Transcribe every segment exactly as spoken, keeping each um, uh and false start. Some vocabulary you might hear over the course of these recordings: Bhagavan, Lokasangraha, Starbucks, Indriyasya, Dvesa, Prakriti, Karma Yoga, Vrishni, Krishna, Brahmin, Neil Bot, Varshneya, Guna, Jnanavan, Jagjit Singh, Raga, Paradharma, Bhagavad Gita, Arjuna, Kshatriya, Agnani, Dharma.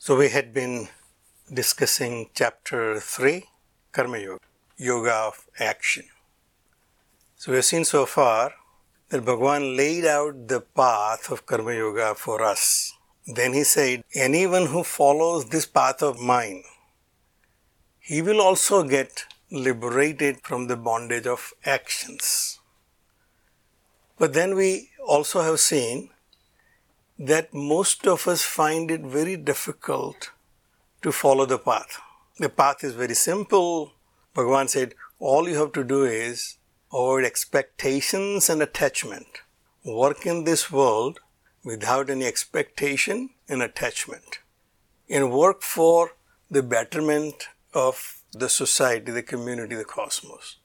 So we had been discussing chapter three, Karma Yoga, Yoga of Action. So we have seen so far that Bhagavan laid out the path of Karma Yoga for us. Then he said, anyone who follows this path of mine, he will also get liberated from the bondage of actions. But then we also have seen that most of us find it very difficult to follow the path. The path is very simple. Bhagavan said, all you have to do is avoid expectations and attachment. Work in this world without any expectation and attachment, and work for the betterment of the society, the community, the cosmos.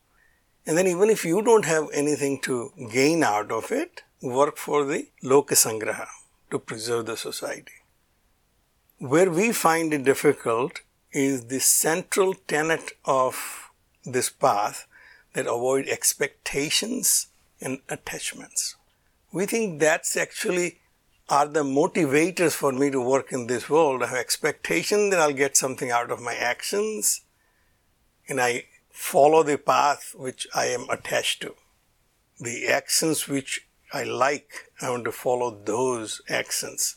And then even if you don't have anything to gain out of it, work for the lokasangraha, to preserve the society. Where we find it difficult is the central tenet of this path, that avoid expectations and attachments. We think that's actually are the motivators for me to work in this world. I have expectation that I'll get something out of my actions, and I follow the path which I am attached to. The actions which I like, I want to follow those actions.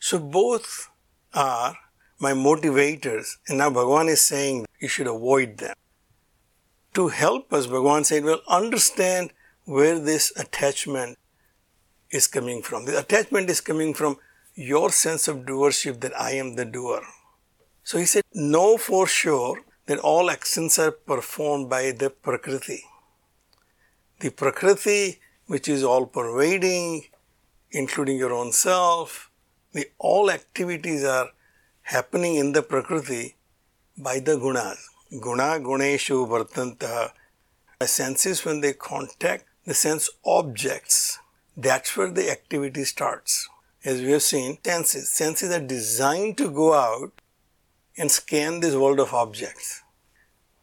So both are my motivators, and now Bhagavan is saying you should avoid them. To help us, Bhagavan said, well, understand where this attachment is coming from. The attachment is coming from your sense of doership, that I am the doer. So he said, know for sure that all actions are performed by the Prakriti. The Prakriti, which is all-pervading, including your own self, the all activities are happening in the Prakriti by the Gunas. Guna, Guneshu, Vartantaha. The senses, when they contact the sense objects, that's where the activity starts. As we have seen, senses. Senses are designed to go out and scan this world of objects.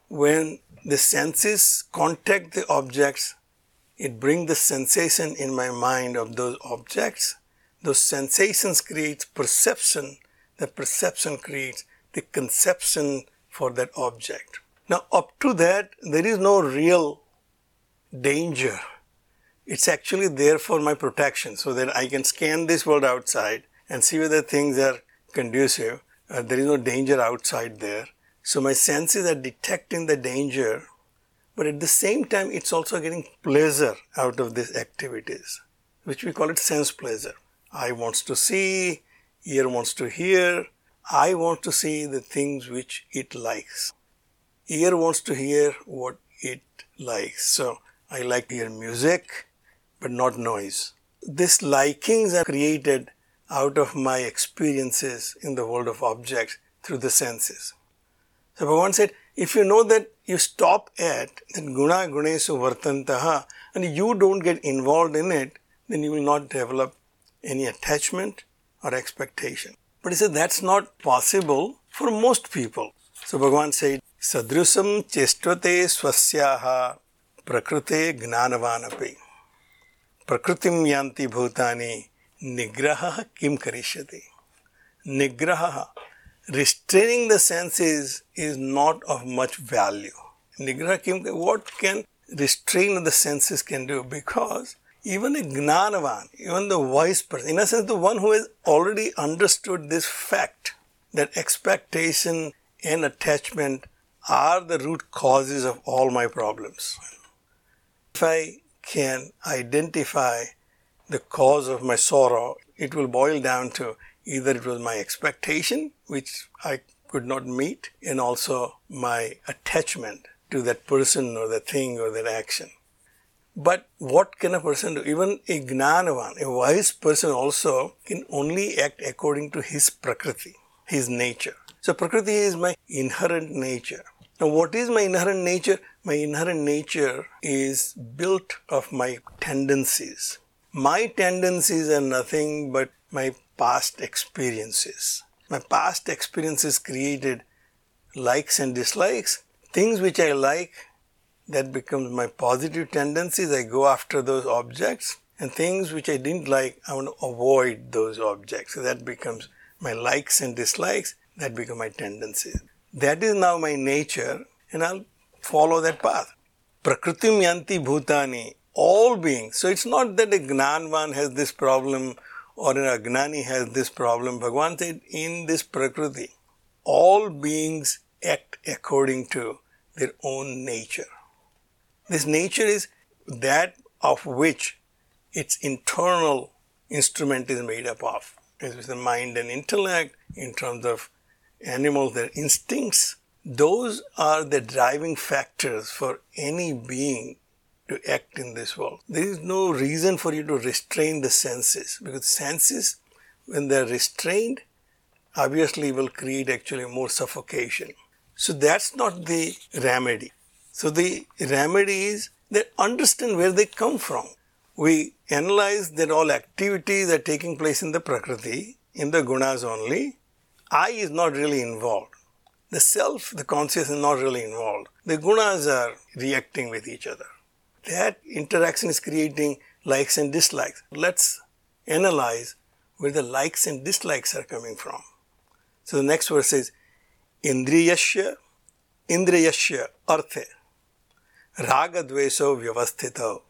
When the senses contact the objects, it brings the sensation in my mind of those objects. Those sensations create perception. The perception creates the conception for that object. Now, up to that, there is no real danger. It's actually there for my protection, so that I can scan this world outside and see whether things are conducive. Uh, there is no danger outside there. So my senses are detecting the danger, but at the same time, it's also getting pleasure out of these activities, which we call it sense pleasure. Eye wants to see, ear wants to hear. Eye wants to see the things which it likes. Ear wants to hear what it likes. So I like to hear music, but not noise. These likings are created out of my experiences in the world of objects through the senses. So Bhagavan said, if you know that you stop at that guna gunesu vartantaha, and you don't get involved in it, then you will not develop any attachment or expectation. But he said that's not possible for most people. So Bhagavan said, Sadrusam chestvate swasyaha prakrute gnanavanapi. Prakritim yanti bhutani nigraha kim karishyati. Nigraha, restraining the senses, is not of much value. Nigraha kim, what can restrain the senses can do? Because even a Jnanavan, even the wise person, in a sense the one who has already understood this fact, that expectation and attachment are the root causes of all my problems. If I can identify the cause of my sorrow, it will boil down to either it was my expectation, which I could not meet, and also my attachment to that person or that thing or that action. But what can a person do? Even a Jnanavan, a wise person also, can only act according to his Prakriti. his nature. So Prakriti is my inherent nature. Now what is my inherent nature? My inherent nature is built of my tendencies. My tendencies are nothing but my past experiences. My past experiences created likes and dislikes. Things which I like, that becomes my positive tendencies. I go after those objects. And things which I didn't like, I want to avoid those objects. So that becomes my likes and dislikes. That become my tendencies. That is now my nature, and I'll follow that path. Prakritim yanti bhutani, all beings. So it's not that a Jnanavan has this problem or an Agnani has this problem. Bhagavan said, in this Prakriti, all beings act according to their own nature. This nature is that of which its internal instrument is made up of. It is the mind and intellect. In terms of animals, their instincts, those are the driving factors for any being to act in this world. There is no reason for you to restrain the senses, because senses, when they are restrained, obviously will create actually more suffocation. So that's not the remedy. So the remedy is that understand where they come from. We analyze that all activities are taking place in the Prakriti, in the Gunas only. I is not really involved. The self, the conscious, is not really involved. The Gunas are reacting with each other. That interaction is creating likes and dislikes. Let's analyze where the likes and dislikes are coming from. So the next verse is, Indriyasya, Indriyasya arthe, Raga dveso vyavasthito.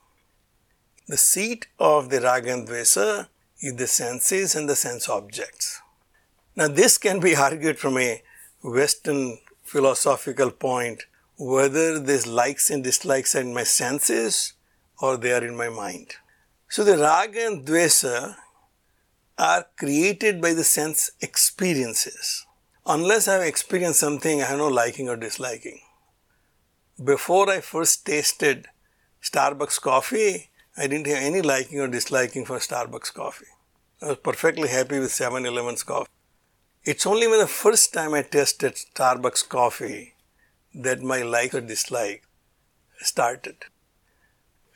The seat of the Raga and Dvesa is the senses and the sense objects. Now this can be argued from a Western philosophical point, whether these likes and dislikes are in my senses or they are in my mind. So the Raga and Dvesa are created by the sense experiences. Unless I have experienced something, I have no liking or disliking. Before I first tasted Starbucks coffee, I didn't have any liking or disliking for Starbucks coffee. I was perfectly happy with seven eleven's coffee. It's only when the first time I tasted Starbucks coffee that my like or dislike started.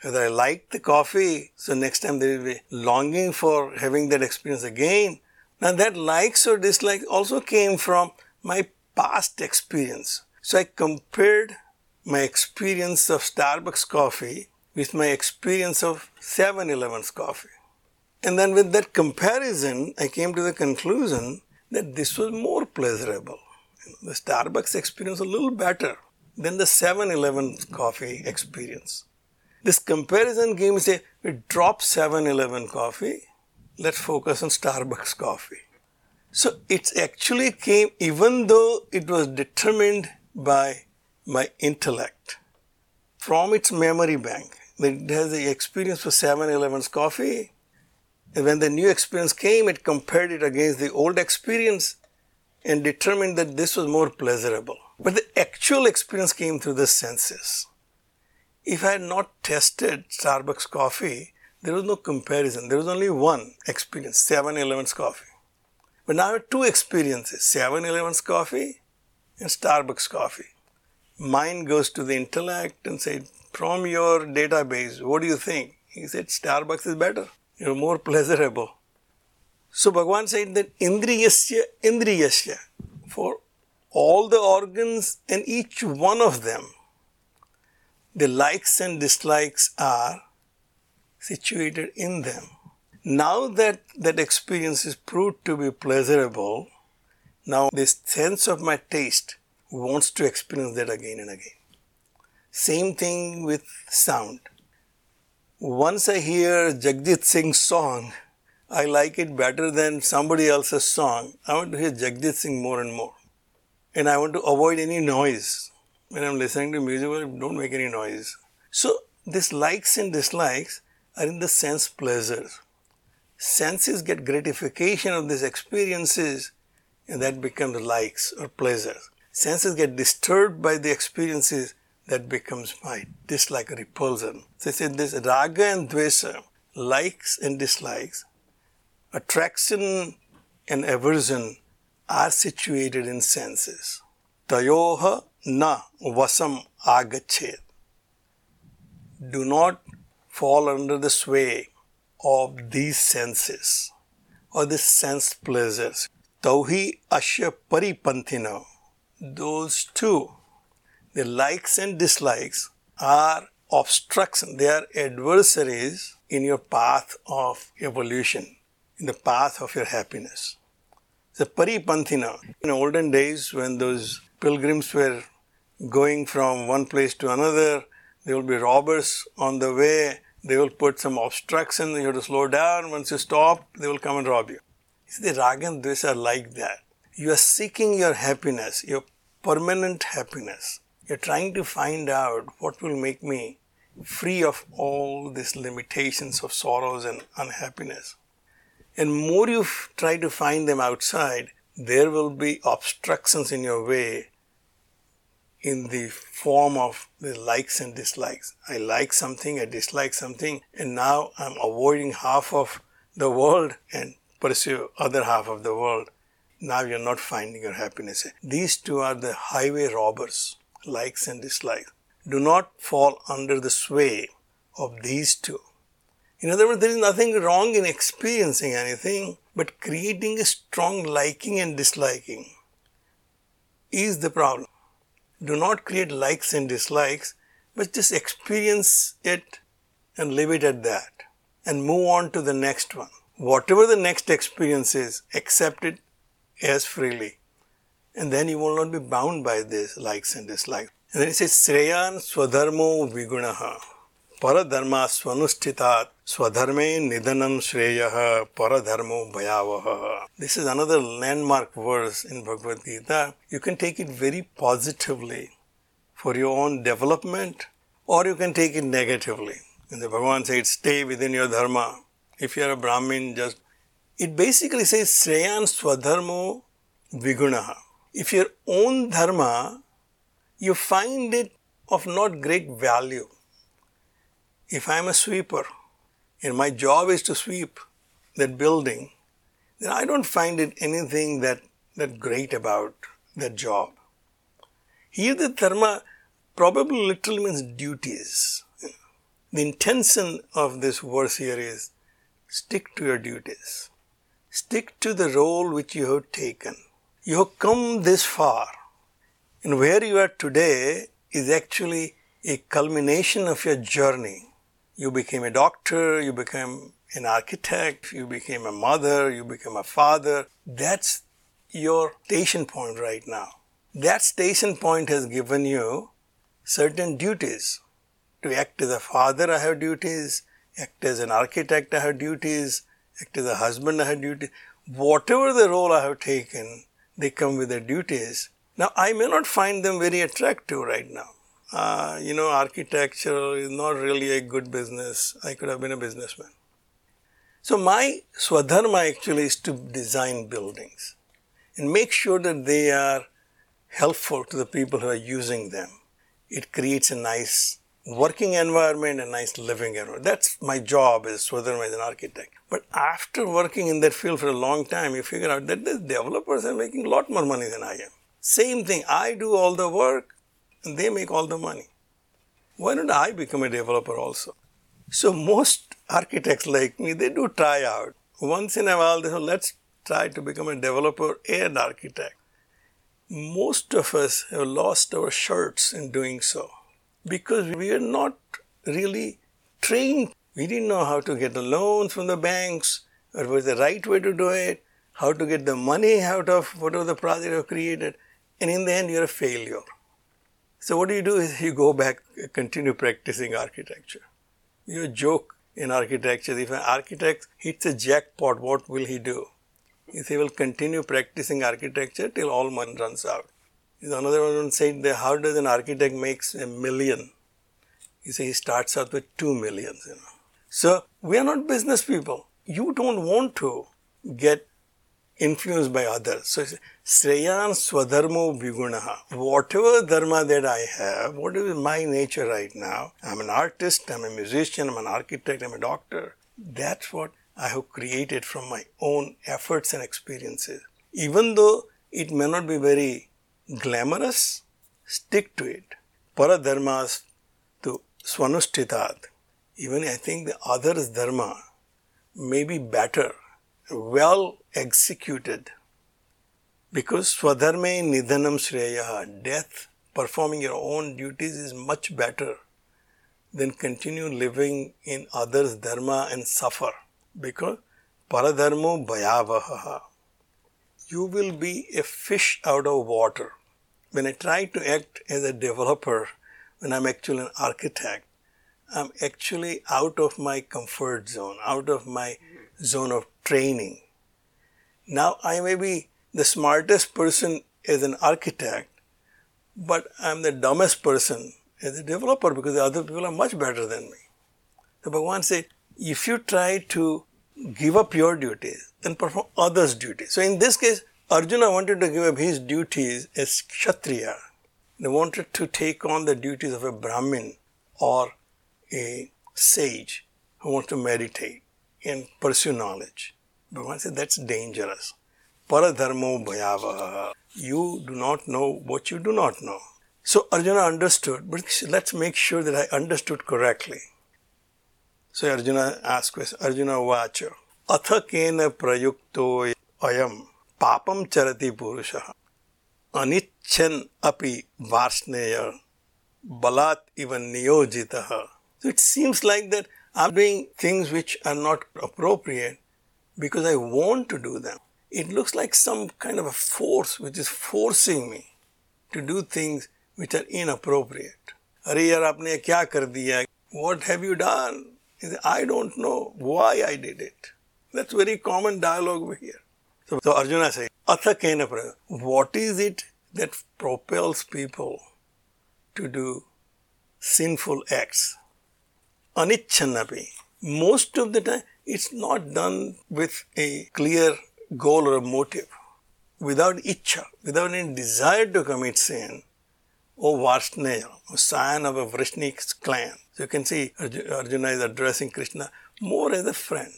Whether I liked the coffee, so next time there will be longing for having that experience again. Now that likes or dislikes also came from my past experience. So I compared my experience of Starbucks coffee with my experience of seven eleven's coffee. And then with that comparison, I came to the conclusion that this was more pleasurable. The Starbucks experience was a little better than the seven eleven coffee experience. This comparison gave me, say, we drop seven eleven coffee, let's focus on Starbucks coffee. So it actually came, even though it was determined by my intellect, from its memory bank. It has the experience for seven eleven's coffee. And when the new experience came, it compared it against the old experience and determined that this was more pleasurable. But the actual experience came through the senses. If I had not tasted Starbucks coffee, there was no comparison. There was only one experience, seven eleven's coffee. But now I have two experiences, seven eleven's coffee and Starbucks coffee. Mind goes to the intellect and said, from your database, what do you think? He said, Starbucks is better. You're more pleasurable. So Bhagavan said that Indriyasya, Indriyasya, for all the organs and each one of them, the likes and dislikes are situated in them. Now that that experience is proved to be pleasurable, now this sense of my taste wants to experience that again and again. Same thing with sound. Once I hear Jagjit Singh's song, I like it better than somebody else's song. I want to hear Jagjit Singh more and more. And I want to avoid any noise. When I'm listening to music, I don't make any noise. So these likes and dislikes are in the sense pleasures. Senses get gratification of these experiences, and that becomes likes or pleasures. Senses get disturbed by the experiences, that becomes my dislike or repulsion. So they said this Raga and Dvesa, likes and dislikes, attraction and aversion are situated in senses. Tayoha na vasam agachet. Do not fall under the sway of these senses or the sense pleasures. Tauhi asya paripantino. Those two, the likes and dislikes, are obstructions. They are adversaries in your path of evolution, in the path of your happiness. The Paripanthina, in olden days when those pilgrims were going from one place to another, there will be robbers on the way, they will put some obstruction, you have to slow down, once you stop, they will come and rob you. See, the Raga and Dvesa are like that. You are seeking your happiness, your permanent happiness. You are trying to find out what will make me free of all these limitations of sorrows and unhappiness. And more you f- try to find them outside, there will be obstructions in your way in the form of the likes and dislikes. I like something, I dislike something, and now I'm avoiding half of the world and pursue other half of the world. Now you're not finding your happiness. These two are the highway robbers, likes and dislikes. Do not fall under the sway of these two. In other words, there is nothing wrong in experiencing anything, but creating a strong liking and disliking is the problem. Do not create likes and dislikes, but just experience it and leave it at that and move on to the next one. Whatever the next experience is, accept it as freely. And then you will not be bound by these likes and dislikes. And then it says, Shreyan Swadharmo Vigunaha Paradharma Swanushtitat Swadharme Nidanam Shreyaha Paradharmo Bhayavaha. This is another landmark verse in Bhagavad Gita. You can take it very positively for your own development, or you can take it negatively. And the Bhagavan said, stay within your dharma. If you are a Brahmin, just... It basically says, Shreyan Swadharmo Vigunaha. If your own dharma, you find it of not great value. If I am a sweeper and my job is to sweep that building, then I don't find it anything that, that great about that job. Here the dharma probably literally means duties. The intention of this verse here is stick to your duties. Stick to the role which you have taken. You have come this far, and where you are today is actually a culmination of your journey. You became a doctor, you became an architect, you became a mother, you became a father. That's your station point right now. That station point has given you certain duties. To act as a father, I have duties. Act as an architect, I have duties. Act as a husband, I have duties. Whatever the role I have taken, they come with their duties. Now, I may not find them very attractive right now. Uh, you know, architecture is not really a good business. I could have been a businessman. So, my swadharma actually is to design buildings and make sure that they are helpful to the people who are using them. It creates a nice working environment, a nice living environment. That's my job as swadharma as an architect. But after working in that field for a long time, you figure out that these developers are making a lot more money than I am. Same thing, I do all the work and they make all the money. Why don't I become a developer also? So most architects like me, they do try out. Once in a while, they say, let's try to become a developer and architect. Most of us have lost our shirts in doing so, because we are not really trained. We didn't know how to get the loans from the banks, or was the right way to do it, how to get the money out of whatever the project you created, and in the end you're a failure. So what do you do is you go back, continue practicing architecture. You joke in architecture, if an architect hits a jackpot, what will he do? He will continue practicing architecture till all money runs out. Another one said, how does an architect make a million? You say he starts out with two millions. You know. So we are not business people. You don't want to get influenced by others. So Shreyan Swadharmo Vigunaha. Whatever dharma that I have, what is my nature right now? I'm an artist, I'm a musician, I'm an architect, I'm a doctor. That's what I have created from my own efforts and experiences. Even though It may not be very glamorous. Stick to it. Paradharmas to swanushthitat. Even I think the other's dharma may be better, well executed. Because swadharme nidhanam shreyaha, death, performing your own duties is much better than continue living in others' dharma and suffer. Because paradharmo bhayavaha. You will be a fish out of water. When I try to act as a developer, when I'm actually an architect, I'm actually out of my comfort zone, out of my zone of training. Now I may be the smartest person as an architect, but I'm the dumbest person as a developer because the other people are much better than me. So Bhagavan said, if you try to give up your duties and perform others' duties. So in this case, Arjuna wanted to give up his duties as Kshatriya. They wanted to take on the duties of a Brahmin or a sage who wants to meditate and pursue knowledge. Bhagavan said, that's dangerous. Paradharmo bhayavaha. You do not know what you do not know. So Arjuna understood, but let's make sure that I understood correctly. So Arjuna asks, Arjuna vacha, atha kena prayukto ayam papam charati purusha anichchan api varshneya balat ivan niyojitaha. So it seems like that I'm doing things which are not appropriate because I want to do them. It looks like some kind of a force which is forcing me to do things which are inappropriate. Arey yaar, aapne kya kar diya? What have you done? He said, I don't know why I did it. That's very common dialogue over here. So, so Arjuna says, atha kena prayukto, what is it that propels people to do sinful acts? Anichchanapi. Most of the time, it's not done with a clear goal or a motive. Without ichcha, without any desire to commit sin, O Varshneya, O scion of a Vrishni clan. So you can see Arjuna is addressing Krishna more as a friend.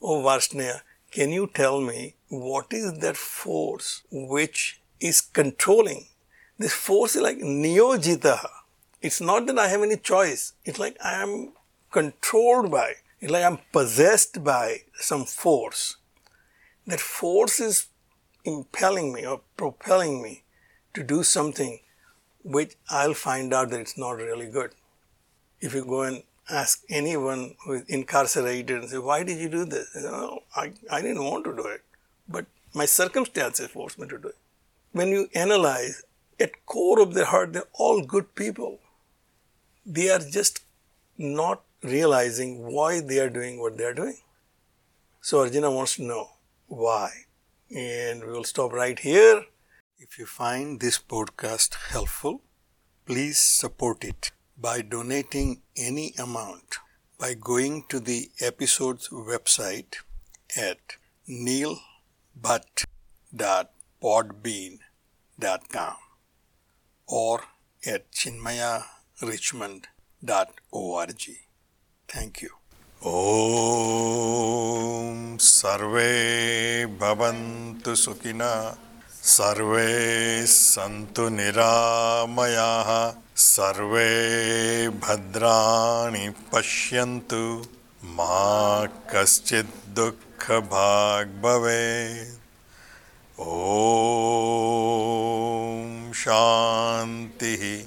O Varshneya, can you tell me what is that force which is controlling? This force is like niyojitaha. It's not that I have any choice. It's like I am controlled by, it's like I am possessed by some force. That force is impelling me or propelling me to do something which I'll find out that it's not really good. If you go and ask anyone who is incarcerated and say, why did you do this? They say, oh, I, I didn't want to do it, but my circumstances forced me to do it. When you analyze, at core of their heart, they're all good people. They are just not realizing why they are doing what they are doing. So Arjuna wants to know why. And we will stop right here. If you find this podcast helpful, please support it by donating any amount by going to the episode's website at neil bot dot podbean dot com or at chinmaya richmond dot org. Thank you. Om Sarve Bhavantu Sukhina Sarve Santu Niramayaha Sarve Bhadrani Pashyantu Ma Kaschid Dukkha Bhag Bhavet. Om Shantihi